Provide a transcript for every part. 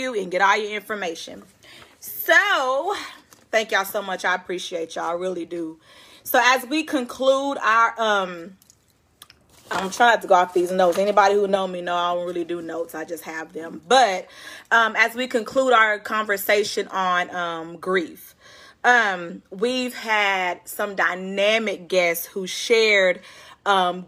you and get all your information. So thank y'all so much. I appreciate y'all. I really do. So as we conclude our I'm trying to go off these notes. Anybody who know me know I don't really do notes. I just have them. But as we conclude our conversation on grief, we've had some dynamic guests who shared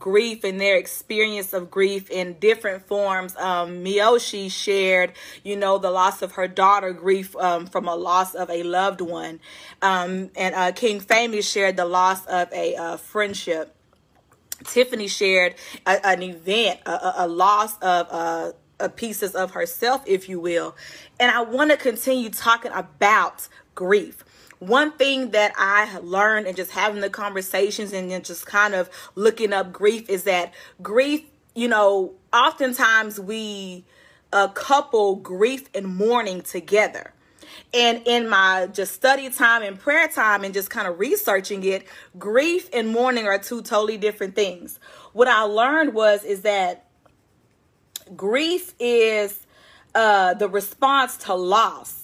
grief and their experience of grief in different forms. Miyoshi shared, you know, the loss of her daughter, grief from a loss of a loved one. And King Famous shared the loss of a friendship. Tiffany shared an event, a loss of pieces of herself, if you will. And I want to continue talking about grief. One thing that I learned and just having the conversations and then just kind of looking up grief is that grief, you know, oftentimes we couple grief and mourning together. And in my just study time and prayer time and just kind of researching it, grief and mourning are two totally different things. What I learned is that grief is the response to loss.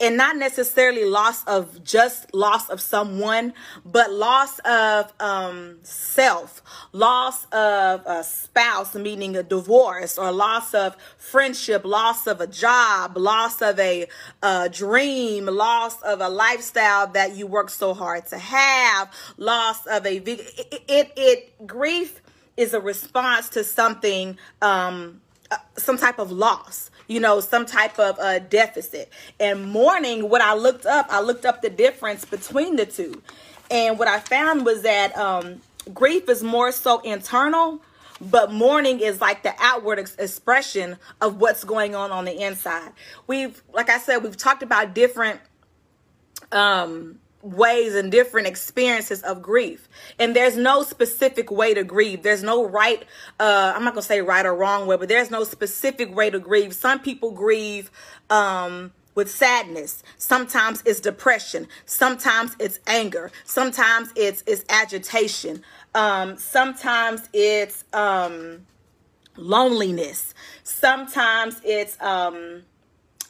And not necessarily loss of just loss of someone, but loss of self, loss of a spouse, meaning a divorce, or loss of friendship, loss of a job, loss of a dream, loss of a lifestyle that you work so hard to have, loss of a grief is a response to something, some type of loss, you know, some type of deficit. And mourning, what I looked up the difference between the two. And what I found was that grief is more so internal, but mourning is like the outward expression of what's going on the inside. We've, like I said, we've talked about different ways and different experiences of grief, and there's no specific way to grieve. There's no right, I'm not gonna say right or wrong way, but there's no specific way to grieve. Some people grieve with sadness. Sometimes it's depression. Sometimes it's anger. Sometimes it's agitation. Sometimes it's loneliness. Sometimes it's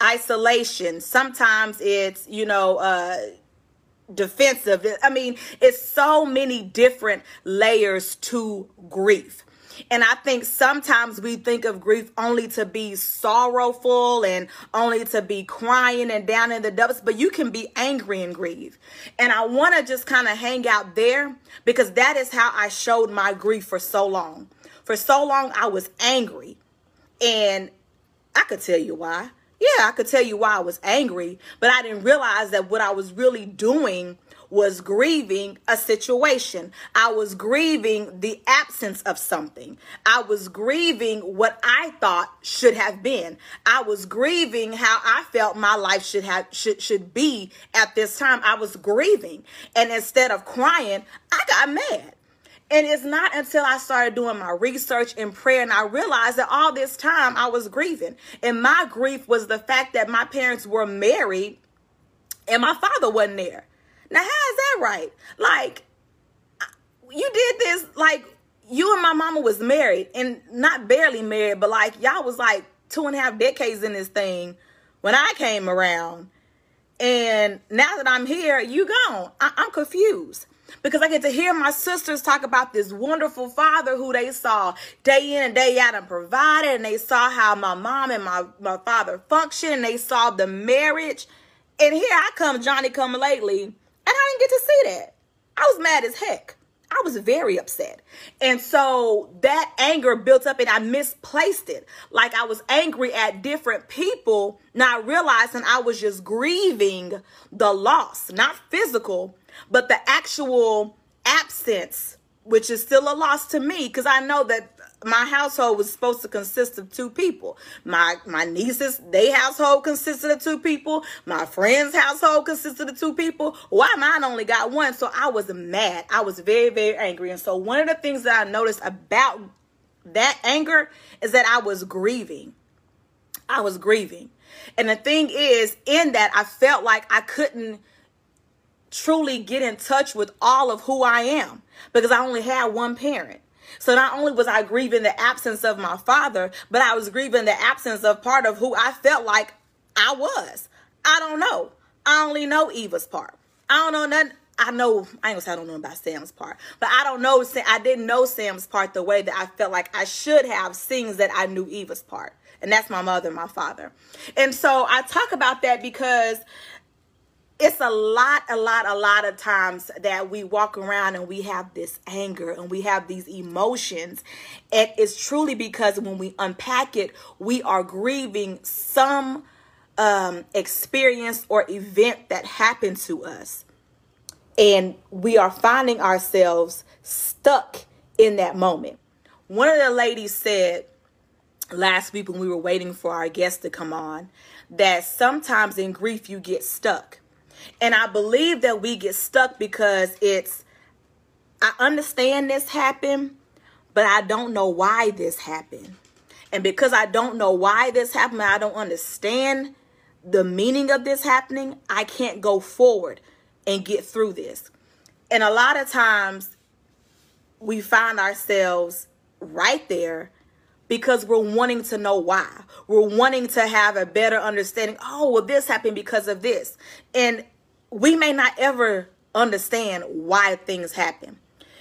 isolation. Sometimes it's, you know, defensive. I mean, it's so many different layers to grief. And I think sometimes we think of grief only to be sorrowful and only to be crying and down in the dumps, but you can be angry and grieve. And I want to just kind of hang out there because that is how I showed my grief for so long. For so long, I was angry, and I could tell you why. Yeah, I could tell you why I was angry, but I didn't realize that what I was really doing was grieving a situation. I was grieving the absence of something. I was grieving what I thought should have been. I was grieving how I felt my life should be at this time. I was grieving. And instead of crying, I got mad. And it's not until I started doing my research and prayer and I realized that all this time I was grieving. And my grief was the fact that my parents were married and my father wasn't there. Now, how is that right? Like, you did this, like, you and my mama was married, and not barely married, but like y'all was like 2.5 decades in this thing when I came around. And now that I'm here, you gone. I'm confused. Because I get to hear my sisters talk about this wonderful father who they saw day in and day out and provided. And they saw how my mom and my father functioned. And they saw the marriage. And here I come, Johnny come lately. And I didn't get to see that. I was mad as heck. I was very upset. And so that anger built up and I misplaced it. Like I was angry at different people, not realizing I was just grieving the loss, not physical, but the actual absence, which is still a loss to me, because I know that my household was supposed to consist of 2 people. My nieces, their household consisted of 2 people. My friend's household consisted of 2 people. Why mine only got 1? So I was mad. I was very, very angry. And so one of the things that I noticed about that anger is that I was grieving. I was grieving. And the thing is, in that, I felt like I couldn't truly get in touch with all of who I am because I only had 1 parent. So not only was I grieving the absence of my father, but I was grieving the absence of part of who I felt like I was. I don't know. I only know Eva's part. I don't know nothing. I know, I ain't gonna say I don't know about Sam's part, but I don't know, I didn't know Sam's part the way that I felt like I should have, seeing that I knew Eva's part. And that's my mother and my father. And so I talk about that because it's a lot of times that we walk around and we have this anger and we have these emotions. And it's truly because when we unpack it, we are grieving some experience or event that happened to us. And we are finding ourselves stuck in that moment. One of the ladies said last week when we were waiting for our guest to come on, that sometimes in grief you get stuck. And I believe that we get stuck because it's, I understand this happened, but I don't know why this happened. And because I don't know why this happened, I don't understand the meaning of this happening, I can't go forward and get through this. And a lot of times we find ourselves right there because we're wanting to know why. We're wanting to have a better understanding. Oh, well, this happened because of this. And we may not ever understand why things happen.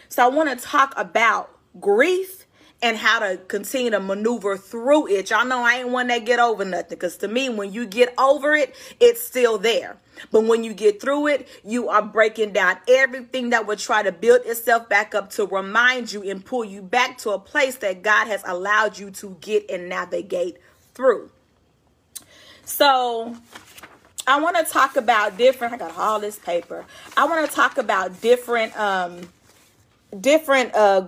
So I want to talk about grief and how to continue to maneuver through it. Y'all know I ain't one that get over nothing, because to me, when you get over it, it's still there. But when you get through it, you are breaking down everything that would try to build itself back up to remind you and pull you back to a place that God has allowed you to get and navigate through. So I want to talk about different, I got all this paper. I want to talk about different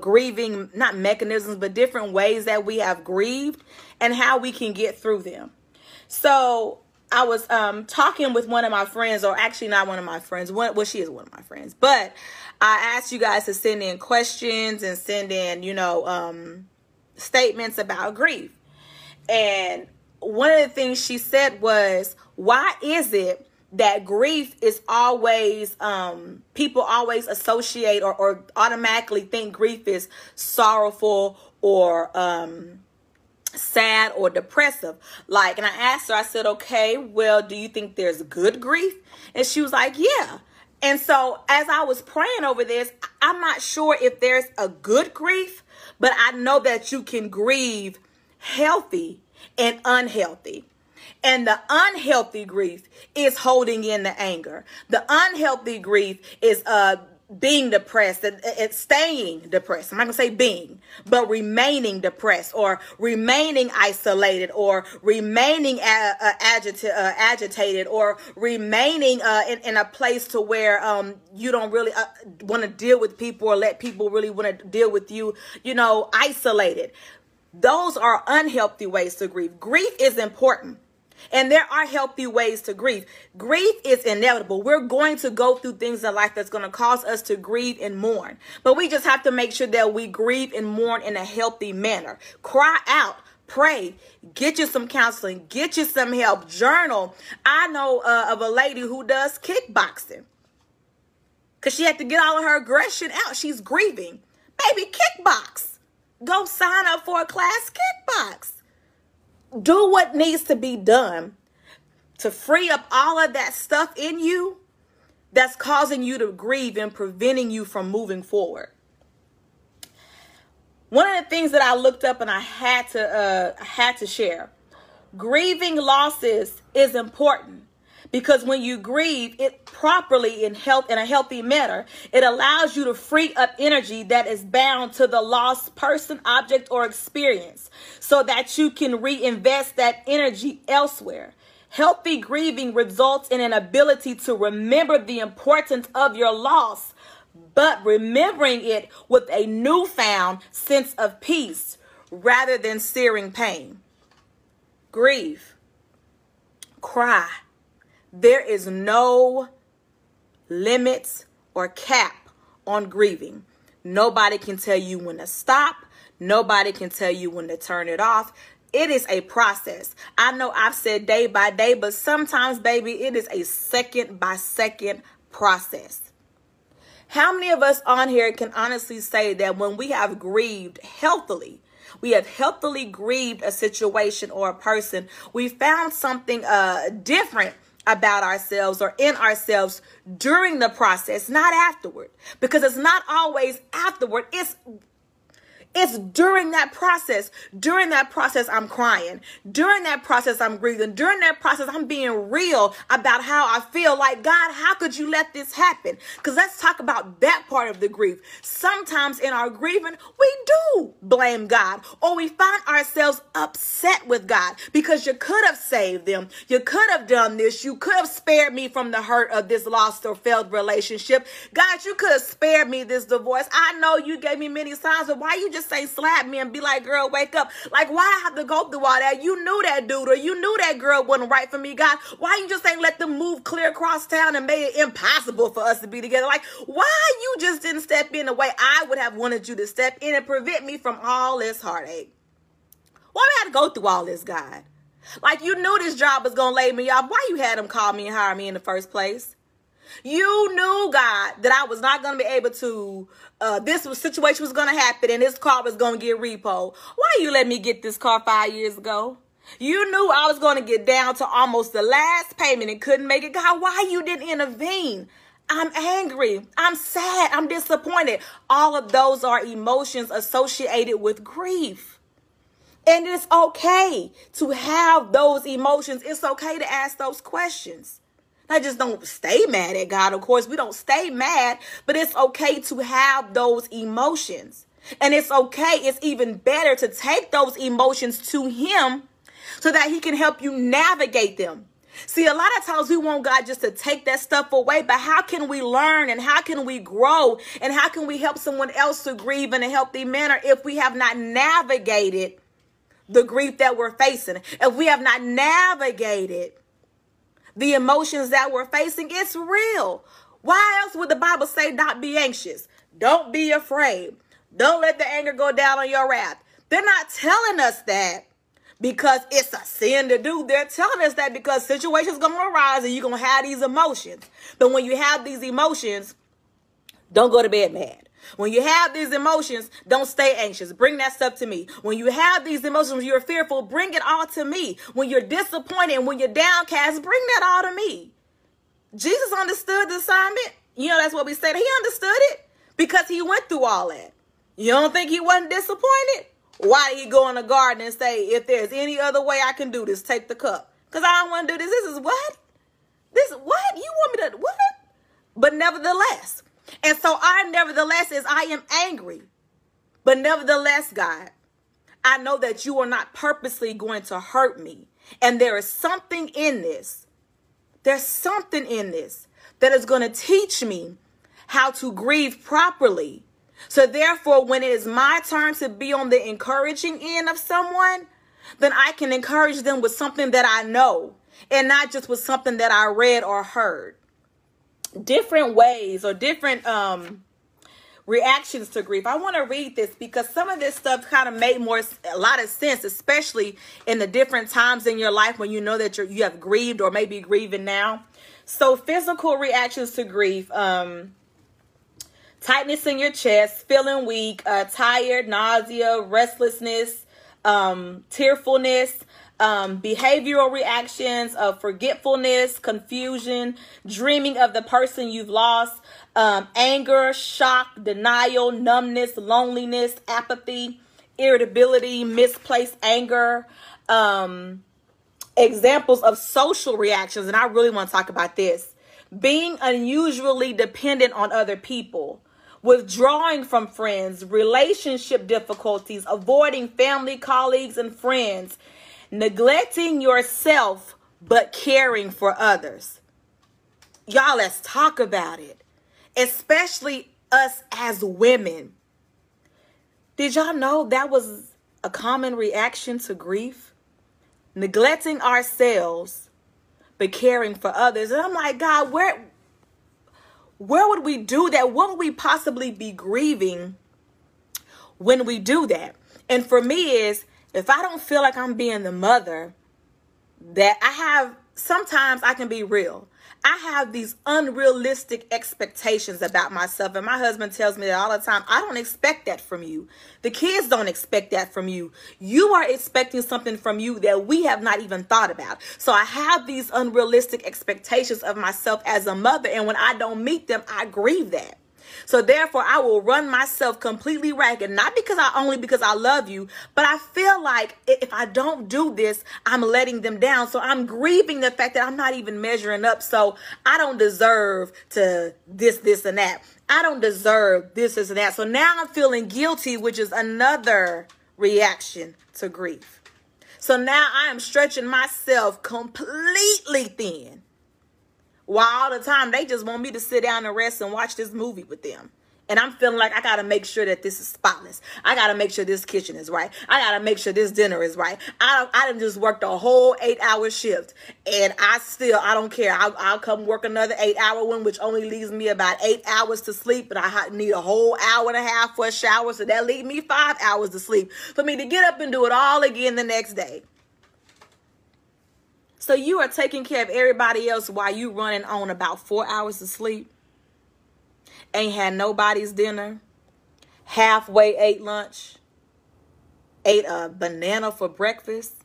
grieving, not mechanisms, but different ways that we have grieved and how we can get through them. So I was talking with one of my friends, or actually not one of my friends. Well, she is one of my friends, but I asked you guys to send in questions and send in, statements about grief. And one of the things she said was, why is it that grief is always, people always associate or automatically think grief is sorrowful or sad or depressive? Like, and I asked her, I said, okay, well, do you think there's good grief? And she was like, yeah. And so as I was praying over this, I'm not sure if there's a good grief, but I know that you can grieve healthy and unhealthy. And the unhealthy grief is holding in the anger. The unhealthy grief is being depressed and staying depressed. I'm not going to say being, but remaining depressed or remaining isolated or remaining agitated or remaining in a place to where you don't really want to deal with people or let people really want to deal with you, isolated. Those are unhealthy ways to grieve. Grief is important. And there are healthy ways to grieve. Grief is inevitable. We're going to go through things in life that's going to cause us to grieve and mourn. But we just have to make sure that we grieve and mourn in a healthy manner. Cry out. Pray. Get you some counseling. Get you some help. Journal. I know of a lady who does kickboxing, because she had to get all of her aggression out. She's grieving. Baby, kickbox. Go sign up for a class. Kickbox. Do what needs to be done to free up all of that stuff in you that's causing you to grieve and preventing you from moving forward. One of the things that I looked up and I had to share, grieving losses is important, because when you grieve it properly in a healthy manner, it allows you to free up energy that is bound to the lost person, object, or experience so that you can reinvest that energy elsewhere. Healthy grieving results in an ability to remember the importance of your loss, but remembering it with a newfound sense of peace rather than searing pain. Grieve. Cry. There is no limits or cap on grieving. Nobody can tell you when to stop. Nobody can tell you when to turn it off. It is a process. I know I've said day by day, but sometimes, baby, it is a second by second process. How many of us on here can honestly say that when we have grieved healthily, we have healthily grieved a situation or a person, we found something different about ourselves or in ourselves during the process, not afterward? Because it's not always afterward. It's during that process. During that process, I'm crying. During that process, I'm grieving. During that process, I'm being real about how I feel. Like, God, how could you let this happen? Because let's talk about that part of the grief. Sometimes in our grieving, we do blame God, or we find ourselves upset with God because you could have saved them. You could have done this. You could have spared me from the hurt of this lost or failed relationship. God, you could have spared me this divorce. I know you gave me many signs, but why you just say slap me and be like, girl, wake up? Like, why I have to go through all that? You knew that dude or you knew that girl wasn't right for me, God. Why you just ain't let them move clear across town and made it impossible for us to be together? Like, why you just didn't step in the way I would have wanted you to step in and prevent me from all this heartache? Why we had to go through all this, God? Like, you knew this job was gonna lay me off. Why you had them call me and hire me in the first place? You knew, God, that I was not going to be able to, this situation was going to happen and this car was going to get repo. Why you let me get this car 5 years ago? You knew I was going to get down to almost the last payment and couldn't make it. God, why you didn't intervene? I'm angry. I'm sad. I'm disappointed. All of those are emotions associated with grief. And it's okay to have those emotions. It's okay to ask those questions. I just don't stay mad at God. Of course, we don't stay mad, but it's okay to have those emotions. And it's okay. It's even better to take those emotions to Him so that He can help you navigate them. See, a lot of times we want God just to take that stuff away, but how can we learn and how can we grow and how can we help someone else to grieve in a healthy manner if we have not navigated the grief that we're facing? If we have not navigated the emotions that we're facing, it's real. Why else would the Bible say not be anxious? Don't be afraid. Don't let the anger go down on your wrath. They're not telling us that because it's a sin to do. They're telling us that because situations going to arise and you're going to have these emotions. But when you have these emotions, don't go to bed mad. When you have these emotions, don't stay anxious. Bring that stuff to me. When you have these emotions, when you're fearful, bring it all to me. When you're disappointed, when you're downcast, bring that all to me. Jesus understood the assignment. You know, that's what we said. He understood it because He went through all that. You don't think He wasn't disappointed? Why did He go in the garden and say, if there's any other way I can do this, take the cup? Because I don't want to do this. This is what? This what? You want me to what? But nevertheless. And so our nevertheless is I am angry, but nevertheless, God, I know that you are not purposely going to hurt me. And there is something in this. There's something in this that is going to teach me how to grieve properly. So therefore, when it is my turn to be on the encouraging end of someone, then I can encourage them with something that I know and not just with something that I read or heard. Different ways or different reactions to grief. I want to read this because some of this stuff kind of made a lot of sense, especially in the different times in your life when you know that you have grieved or maybe grieving now. So physical reactions to grief, tightness in your chest, feeling weak, tired, nausea, restlessness, tearfulness, behavioral reactions of forgetfulness, confusion, dreaming of the person you've lost, anger, shock, denial, numbness, loneliness, apathy, irritability, misplaced anger, examples of social reactions. And I really want to talk about this. Being unusually dependent on other people, withdrawing from friends, relationship difficulties, avoiding family, colleagues, and friends, neglecting yourself, but caring for others. Y'all, let's talk about it, especially us as women. Did y'all know that was a common reaction to grief? Neglecting ourselves, but caring for others. And I'm like, God, where would we do that? What would we possibly be grieving when we do that? And for me is, if I don't feel like I'm being the mother that I have sometimes I can be real. I have these unrealistic expectations about myself. And my husband tells me that all the time. I don't expect that from you. The kids don't expect that from you. You are expecting something from you that we have not even thought about. So I have these unrealistic expectations of myself as a mother. And when I don't meet them, I grieve that. So therefore, I will run myself completely ragged, not because I love you, but I feel like if I don't do this, I'm letting them down. So I'm grieving the fact that I'm not even measuring up. So I don't deserve to this, and that. I don't deserve this, and that. So now I'm feeling guilty, which is another reaction to grief. So now I am stretching myself completely thin. While all the time, they just want me to sit down and rest and watch this movie with them. And I'm feeling like I got to make sure that this is spotless. I got to make sure this kitchen is right. I got to make sure this dinner is right. I done just worked a whole 8-hour shift. And I don't care. I'll come work another 8-hour one, which only leaves me about 8 hours to sleep. But I need a whole 1.5 hours for a shower. So that leaves me 5 hours to sleep for me to get up and do it all again the next day. So you are taking care of everybody else while you running on about 4 hours of sleep. Ain't had nobody's dinner. Halfway ate lunch. Ate a banana for breakfast.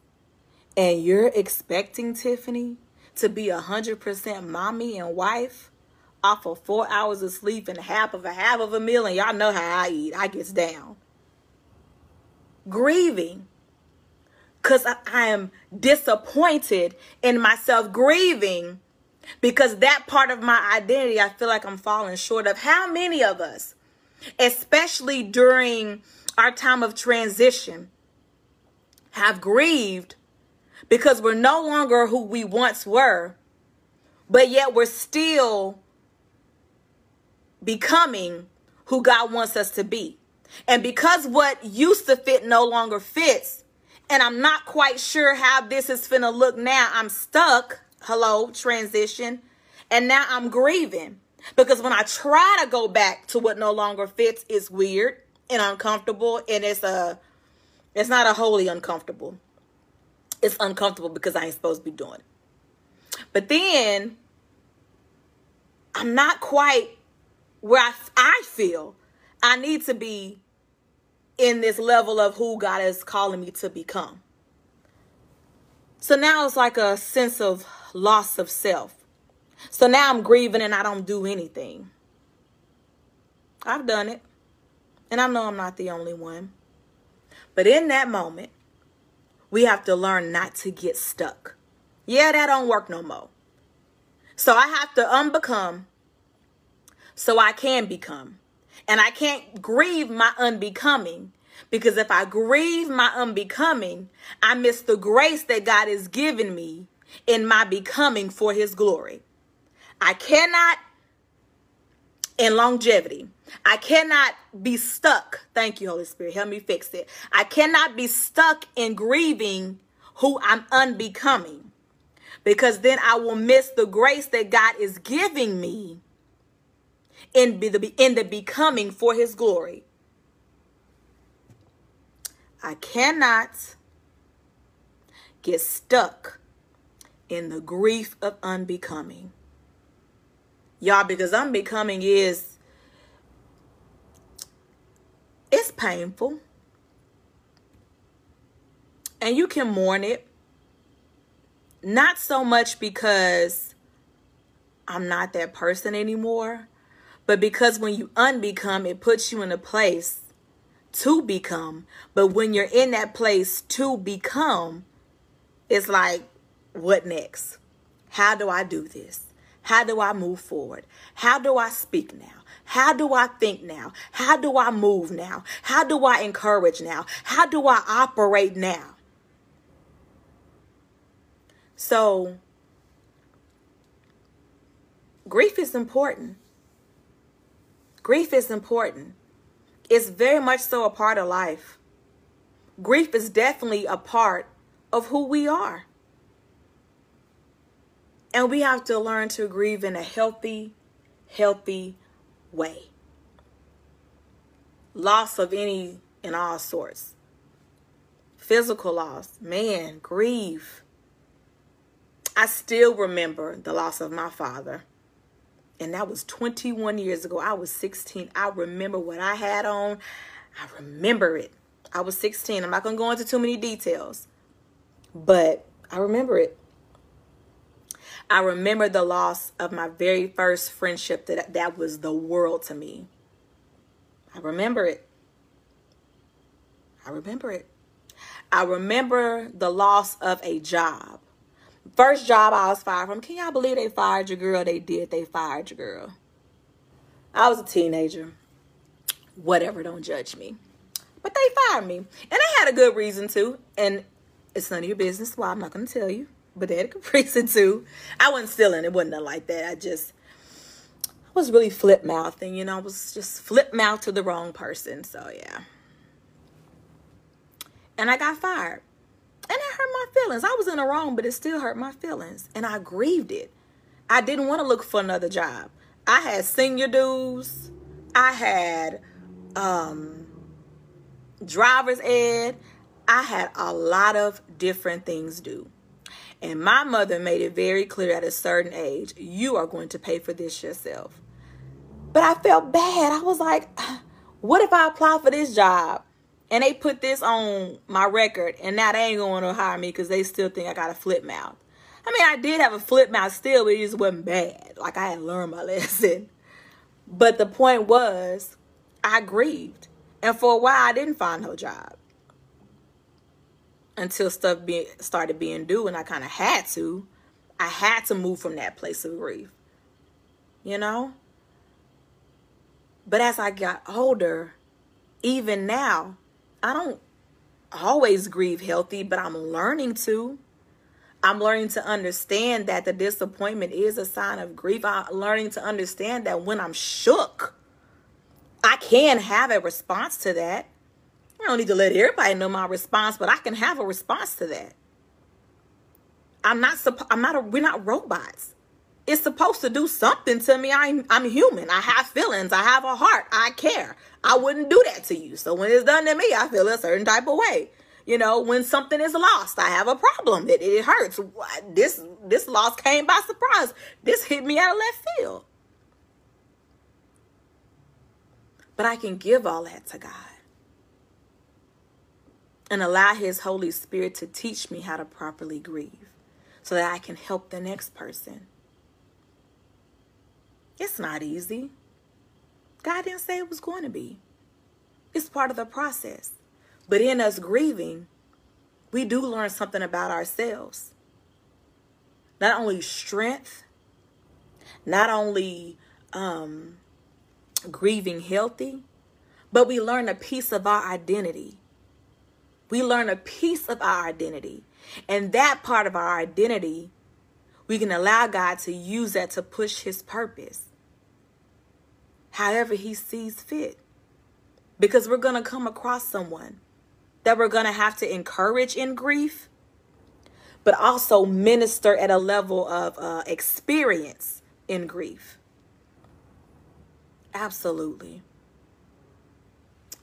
And you're expecting Tiffany to be 100% mommy and wife off of 4 hours of sleep and half of a meal. And y'all know how I eat. I gets down. Grieving. Because I am disappointed in myself, grieving because that part of my identity, I feel like I'm falling short of. How many of us, especially during our time of transition, have grieved because we're no longer who we once were, but yet we're still becoming who God wants us to be. And because what used to fit no longer fits, and I'm not quite sure how this is finna look now. I'm stuck. Hello, transition. And now I'm grieving. Because when I try to go back to what no longer fits, it's weird and uncomfortable. And it's not a wholly uncomfortable. It's uncomfortable because I ain't supposed to be doing it. But then I'm not quite where I feel I need to be in this level of who God is calling me to become. So now it's like a sense of loss of self. So now I'm grieving and I don't do anything. I've done it. And I know I'm not the only one. But in that moment, we have to learn not to get stuck. Yeah, that don't work no more. So I have to unbecome so I can become. And I can't grieve my unbecoming, because if I grieve my unbecoming, I miss the grace that God has given me in my becoming for his glory. I cannot, in longevity, I cannot be stuck. Thank you, Holy Spirit. Help me fix it. I cannot be stuck in grieving who I'm unbecoming, because then I will miss the grace that God is giving me in the becoming for his glory. I cannot get stuck in the grief of unbecoming. Y'all, because unbecoming it's painful. And you can mourn it. Not so much because I'm not that person anymore, but because when you unbecome, it puts you in a place to become. But when you're in that place to become, it's like, what next? How do I do this? How do I move forward? How do I speak now? How do I think now? How do I move now? How do I encourage now? How do I operate now? So, grief is important. Grief is important. It's very much so a part of life. Grief is definitely a part of who we are. And we have to learn to grieve in a healthy way. Loss of any and all sorts. Physical loss. Man, grieve. I still remember the loss of my father. And that was 21 years ago. I was 16. I remember what I had on. I remember it. I was 16. I'm not going to go into too many details, but I remember it. I remember the loss of my very first friendship that was the world to me. I remember it. I remember it. I remember the loss of a job. First job I was fired from. Can y'all believe they fired your girl? They did. They fired your girl. I was a teenager. Whatever, don't judge me. But they fired me. And I had a good reason to. And it's none of your business why. I'm not going to tell you. But they had a good reason to. I wasn't stealing. It wasn't nothing like that. I was really flip-mouthed. And, you know, I was just flip-mouthed to the wrong person. So, yeah. And I got fired. And it hurt my feelings. I was in the wrong, but it still hurt my feelings. And I grieved it. I didn't want to look for another job. I had senior dues. I had driver's ed. I had a lot of different things due. And my mother made it very clear at a certain age, you are going to pay for this yourself. But I felt bad. I was like, what if I apply for this job? And they put this on my record, and now they ain't going to hire me because they still think I got a flip mouth. I mean, I did have a flip mouth still, but it just wasn't bad. Like, I had learned my lesson. But the point was, I grieved. And for a while, I didn't find no job. Until stuff started being due, and I kind of had to. I had to move from that place of grief. You know? But as I got older, even now, I don't always grieve healthy, but I'm learning to. I'm learning to understand that the disappointment is a sign of grief. I'm learning to understand that when I'm shook, I can have a response to that. I don't need to let everybody know my response, but I can have a response to that. We're not robots. It's supposed to do something to me. I'm human. I have feelings. I have a heart. I care. I wouldn't do that to you. So when it's done to me, I feel a certain type of way. You know, when something is lost, I have a problem. It hurts. This loss came by surprise. This hit me out of left field. But I can give all that to God. And allow His Holy Spirit to teach me how to properly grieve. So that I can help the next person. It's not easy. God didn't say it was going to be. It's part of the process. But in us grieving, we do learn something about ourselves. Not only strength, not only grieving healthy, but we learn a piece of our identity. We learn a piece of our identity. And that part of our identity, we can allow God to use that to push His purpose. However He sees fit. Because we're going to come across someone that we're going to have to encourage in grief, but also minister at a level of experience in grief. Absolutely.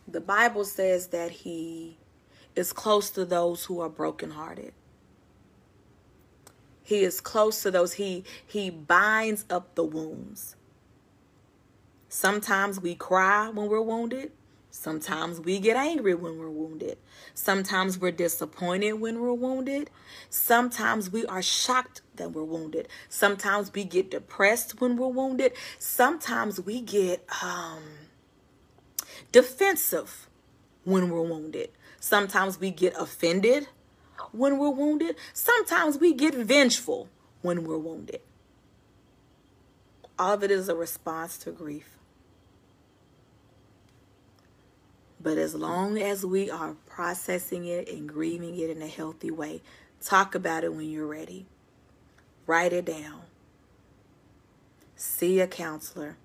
The Bible says that He is close to those who are brokenhearted. He is close to those. He binds up the wounds. Sometimes we cry when we're wounded. Sometimes we get angry when we're wounded. Sometimes we're disappointed when we're wounded. Sometimes we are shocked that we're wounded. Sometimes we get depressed when we're wounded. Sometimes we get defensive when we're wounded. Sometimes we get offended when we're wounded. Sometimes we get vengeful when we're wounded. All of it is a response to grief. But as long as we are processing it and grieving it in a healthy way, talk about it when you're ready. Write it down. See a counselor.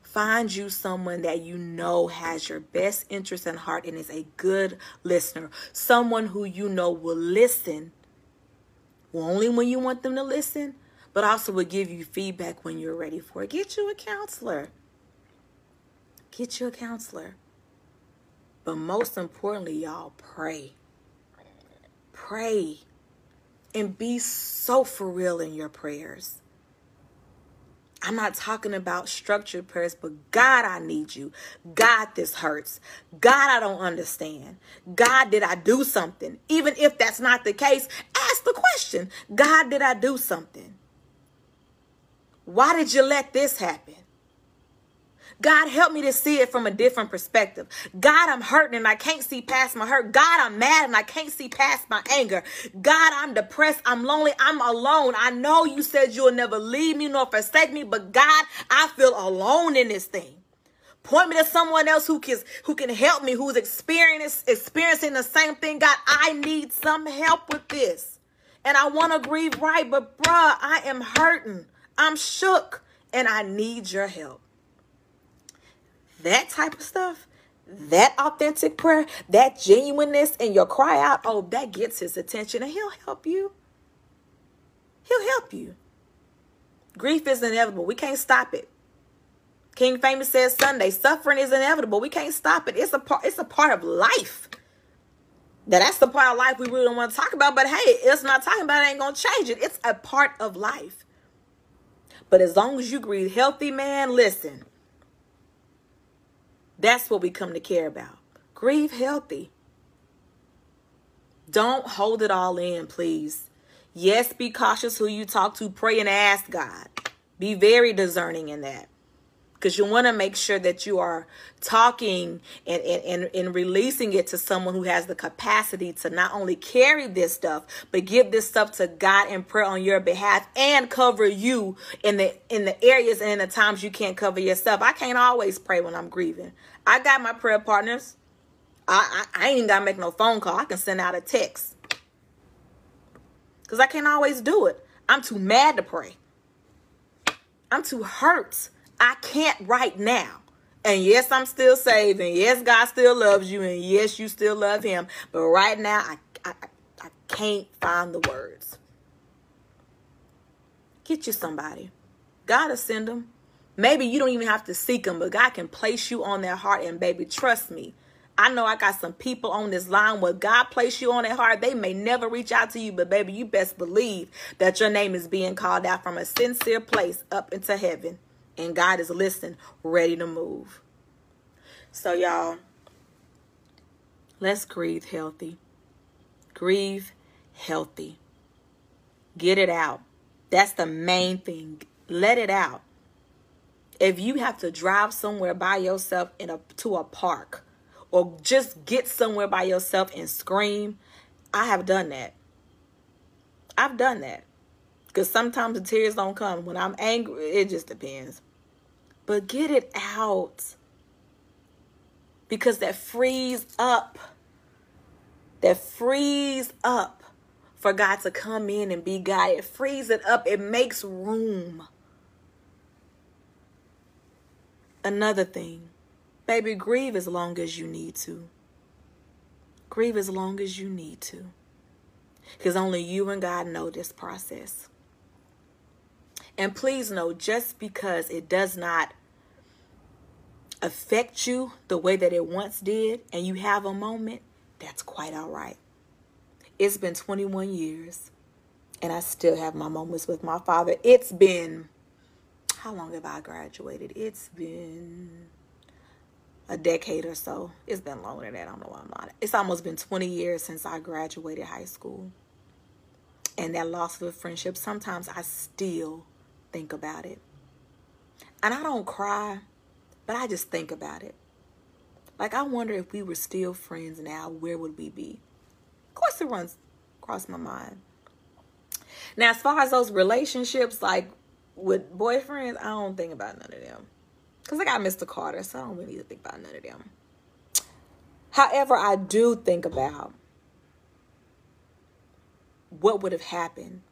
Find you someone that you know has your best interest in heart and is a good listener. Someone who you know will listen, only when you want them to listen, but also will give you feedback when you're ready for it. Get you a counselor. Get you a counselor. But most importantly, y'all, pray. Pray. and be so for real in your prayers. I'm not talking about structured prayers, but God, I need you. God, this hurts. God, I don't understand. God, did I do something? Even if that's not the case, ask the question. God, did I do something? Why did you let this happen? God, help me to see it from a different perspective. God, I'm hurting and I can't see past my hurt. God, I'm mad and I can't see past my anger. God, I'm depressed. I'm lonely. I'm alone. I know you said you'll never leave me nor forsake me, but God, I feel alone in this thing. Point me to someone else who can help me, who's experiencing the same thing. God, I need some help with this. And I want to grieve right, but bruh, I am hurting. I'm shook and I need your help. That type of stuff, that authentic prayer, that genuineness in your cry out, oh, that gets his attention and he'll help you. He'll help you. Grief is inevitable. We can't stop it. King Famous says Sunday, suffering is inevitable. We can't stop it. It's a part of life. Now, that's the part of life we really don't want to talk about, but hey, it's not talking about it ain't going to change it. It's a part of life. But as long as you grieve healthy, man, listen. That's what we come to care about. Grieve healthy. Don't hold it all in, please. Yes, be cautious who you talk to. Pray and ask God. Be very discerning in that. Because you want to make sure that you are talking and releasing it to someone who has the capacity to not only carry this stuff, but give this stuff to God in prayer on your behalf and cover you in the areas and in the times you can't cover yourself. I can't always pray when I'm grieving. I got my prayer partners. I ain't even got to make no phone call. I can send out a text. Because I can't always do it. I'm too mad to pray. I'm too hurt. I can't right now. And yes, I'm still saved. And yes, God still loves you. And yes, you still love him. But right now, I can't find the words. Get you somebody. God will send them. Maybe you don't even have to seek them, but God can place you on their heart. And baby, trust me. I know I got some people on this line where God placed you on their heart. They may never reach out to you, but baby, you best believe that your name is being called out from a sincere place up into heaven. And God is listening, ready to move. So, y'all, let's grieve healthy. Grieve healthy. Get it out. That's the main thing. Let it out. If you have to drive somewhere by yourself to a park or just get somewhere by yourself and scream, I have done that. I've done that. Because sometimes the tears don't come. When I'm angry, it just depends. But get it out, because that frees up. That frees up for God to come in and be God. It frees it up. It makes room. Another thing, baby, grieve as long as you need to. Grieve as long as you need to, because only you and God know this process. And please know, just because it does not affect you the way that it once did, and you have a moment, that's quite all right. It's been 21 years, and I still have my moments with my father. It's been, how long have I graduated? It's been a decade or so. It's been longer than that. I don't know why I'm not. It's almost been 20 years since I graduated high school. And that loss of a friendship, sometimes I still think about it. And I don't cry, but I just think about it. Like, I wonder if we were still friends now, where would we be? Of course, it runs across my mind. Now, as far as those relationships, like with boyfriends, I don't think about none of them. Because I got Mr. Carter, so I don't really think about none of them. However, I do think about what would have happened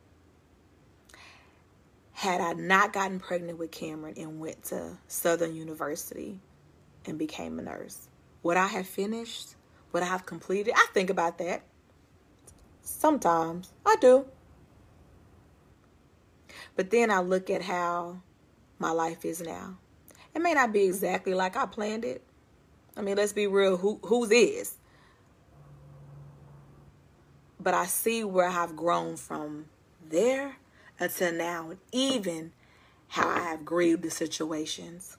had I not gotten pregnant with Cameron and went to Southern University and became a nurse. Would I have finished? Would I have completed? I think about that. Sometimes I do. But then I look at how my life is now. It may not be exactly like I planned it. I mean, let's be real, whose is? But I see where I've grown from there until now, and even how I have grieved the situations.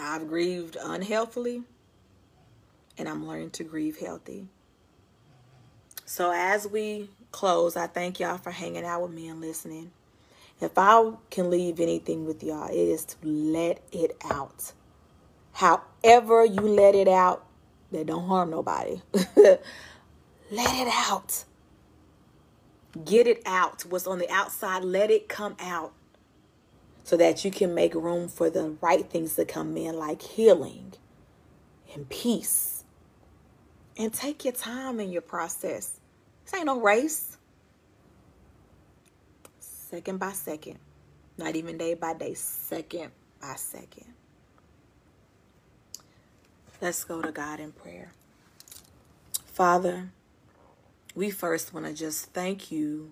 I've grieved unhealthily, and I'm learning to grieve healthy. So as we close, I thank y'all for hanging out with me and listening. If I can leave anything with y'all, it is to let it out. However you let it out, that don't harm nobody. Let it out. Get it out. What's on the outside, let it come out, so that you can make room for the right things to come in, like healing and peace. And take your time in your process. This ain't no race. Second by second. Not even day by day. Second by second. Let's go to God in prayer. Father, we first want to just thank you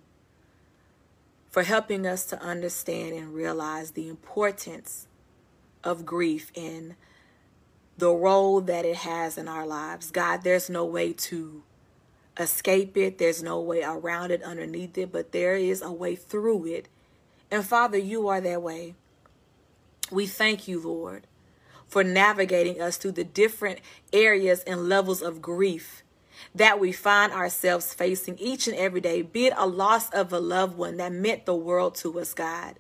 for helping us to understand and realize the importance of grief and the role that it has in our lives. God, there's no way to escape it. There's no way around it, underneath it, but there is a way through it. And Father, you are that way. We thank you, Lord, for navigating us through the different areas and levels of grief that we find ourselves facing each and every day, be it a loss of a loved one that meant the world to us, God,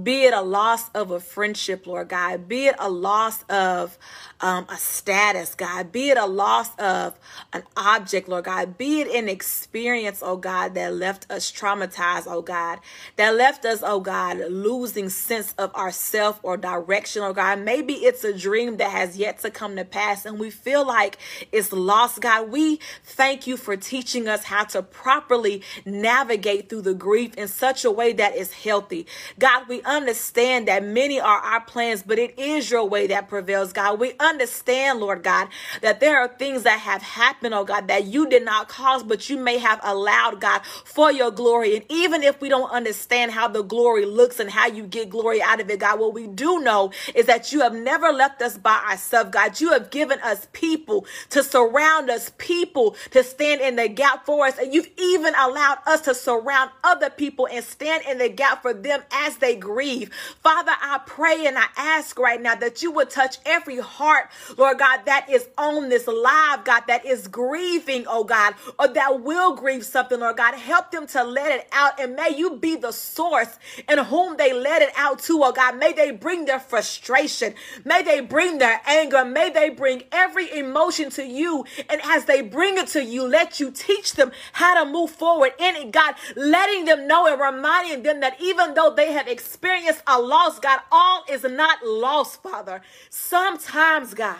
be it a loss of a friendship, Lord God, be it a loss of a status, God, be it a loss of an object, Lord God, be it an experience, oh God, that left us traumatized, oh God, that left us, oh God, losing sense of ourself or direction, oh God. Maybe it's a dream that has yet to come to pass and we feel like it's lost, God. We thank you for teaching us how to properly navigate through the grief in such a way that is healthy. God, we understand that many are our plans, but it is your way that prevails, God. We understand, Lord God, that there are things that have happened, oh God, that you did not cause, but you may have allowed, God, for your glory. And even if we don't understand how the glory looks and how you get glory out of it, God, what we do know is that you have never left us by ourselves, God. You have given us people to surround us, people to stand in the gap for us, and you've even allowed us to surround other people and stand in the gap for them as they grieve. Father, I pray and I ask right now that you would touch every heart, Lord God, that is on this live, God, that is grieving, oh God, or that will grieve something, Lord God. Help them to let it out, and may you be the source in whom they let it out to, oh God. May they bring their frustration, may they bring their anger, may they bring every emotion to you, and as they bring it to you, let you teach them how to move forward in it, God, letting them know and reminding them that even though they have experienced a loss, God, all is not lost, Father. Sometimes, God,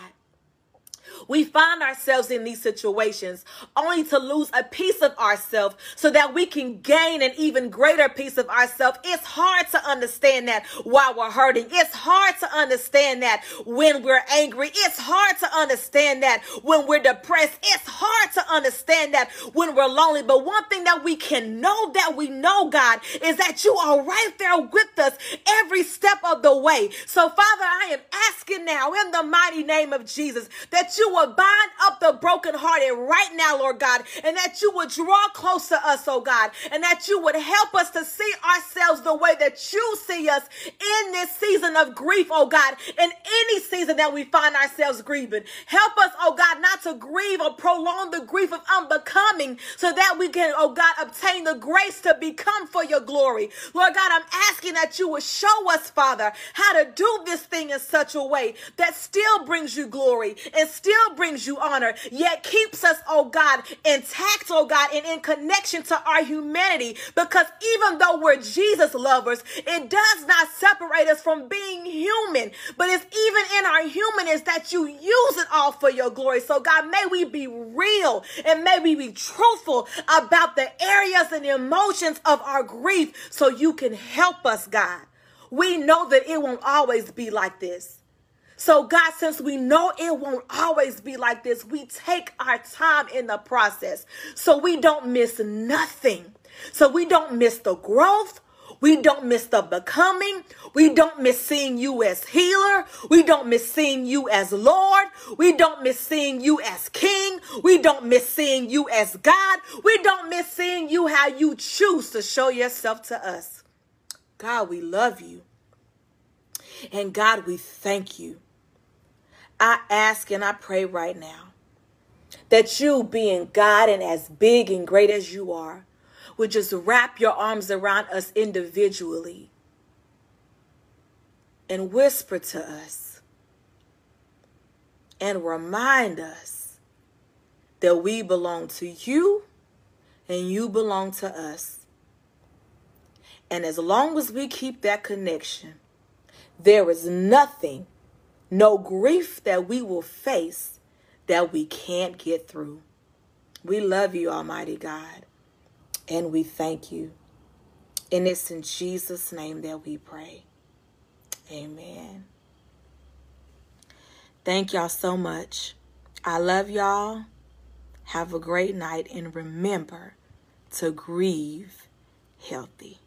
we find ourselves in these situations only to lose a piece of ourselves so that we can gain an even greater piece of ourselves. It's hard to understand that while we're hurting. It's hard to understand that when we're angry. It's hard to understand that when we're depressed. It's hard to understand that when we're lonely. But one thing that we can know, that we know, God, is that you are right there with us every step of the way. So, Father, I am asking now in the mighty name of Jesus that you will bind up the brokenhearted right now, Lord God, and that you would draw close to us, oh God, and that you would help us to see ourselves the way that you see us in this season of grief, oh God, in any season that we find ourselves grieving. Help us, oh God, not to grieve or prolong the grief of unbecoming so that we can, oh God, obtain the grace to become for your glory. Lord God, I'm asking that you would show us, Father, how to do this thing in such a way that still brings you glory and still brings you honor, yet keeps us, oh God, intact, oh God, and in connection to our humanity. Because even though we're Jesus lovers, it does not separate us from being human, but it's even in our humanness that you use it all for your glory. So God, may we be real and may we be truthful about the areas and the emotions of our grief so you can help us, God. We know that it won't always be like this. So God, since we know it won't always be like this, we take our time in the process so we don't miss nothing. So we don't miss the growth. We don't miss the becoming. We don't miss seeing you as healer. We don't miss seeing you as Lord. We don't miss seeing you as King. We don't miss seeing you as God. We don't miss seeing you how you choose to show yourself to us. God, we love you. And God, we thank you. I ask and I pray right now that you, being God and as big and great as you are, would just wrap your arms around us individually and whisper to us and remind us that we belong to you and you belong to us. And as long as we keep that connection, there is nothing, no grief that we will face that we can't get through. We love you, Almighty God, and we thank you. And it's in Jesus' name that we pray. Amen. Thank y'all so much. I love y'all. Have a great night, and remember to grieve healthy.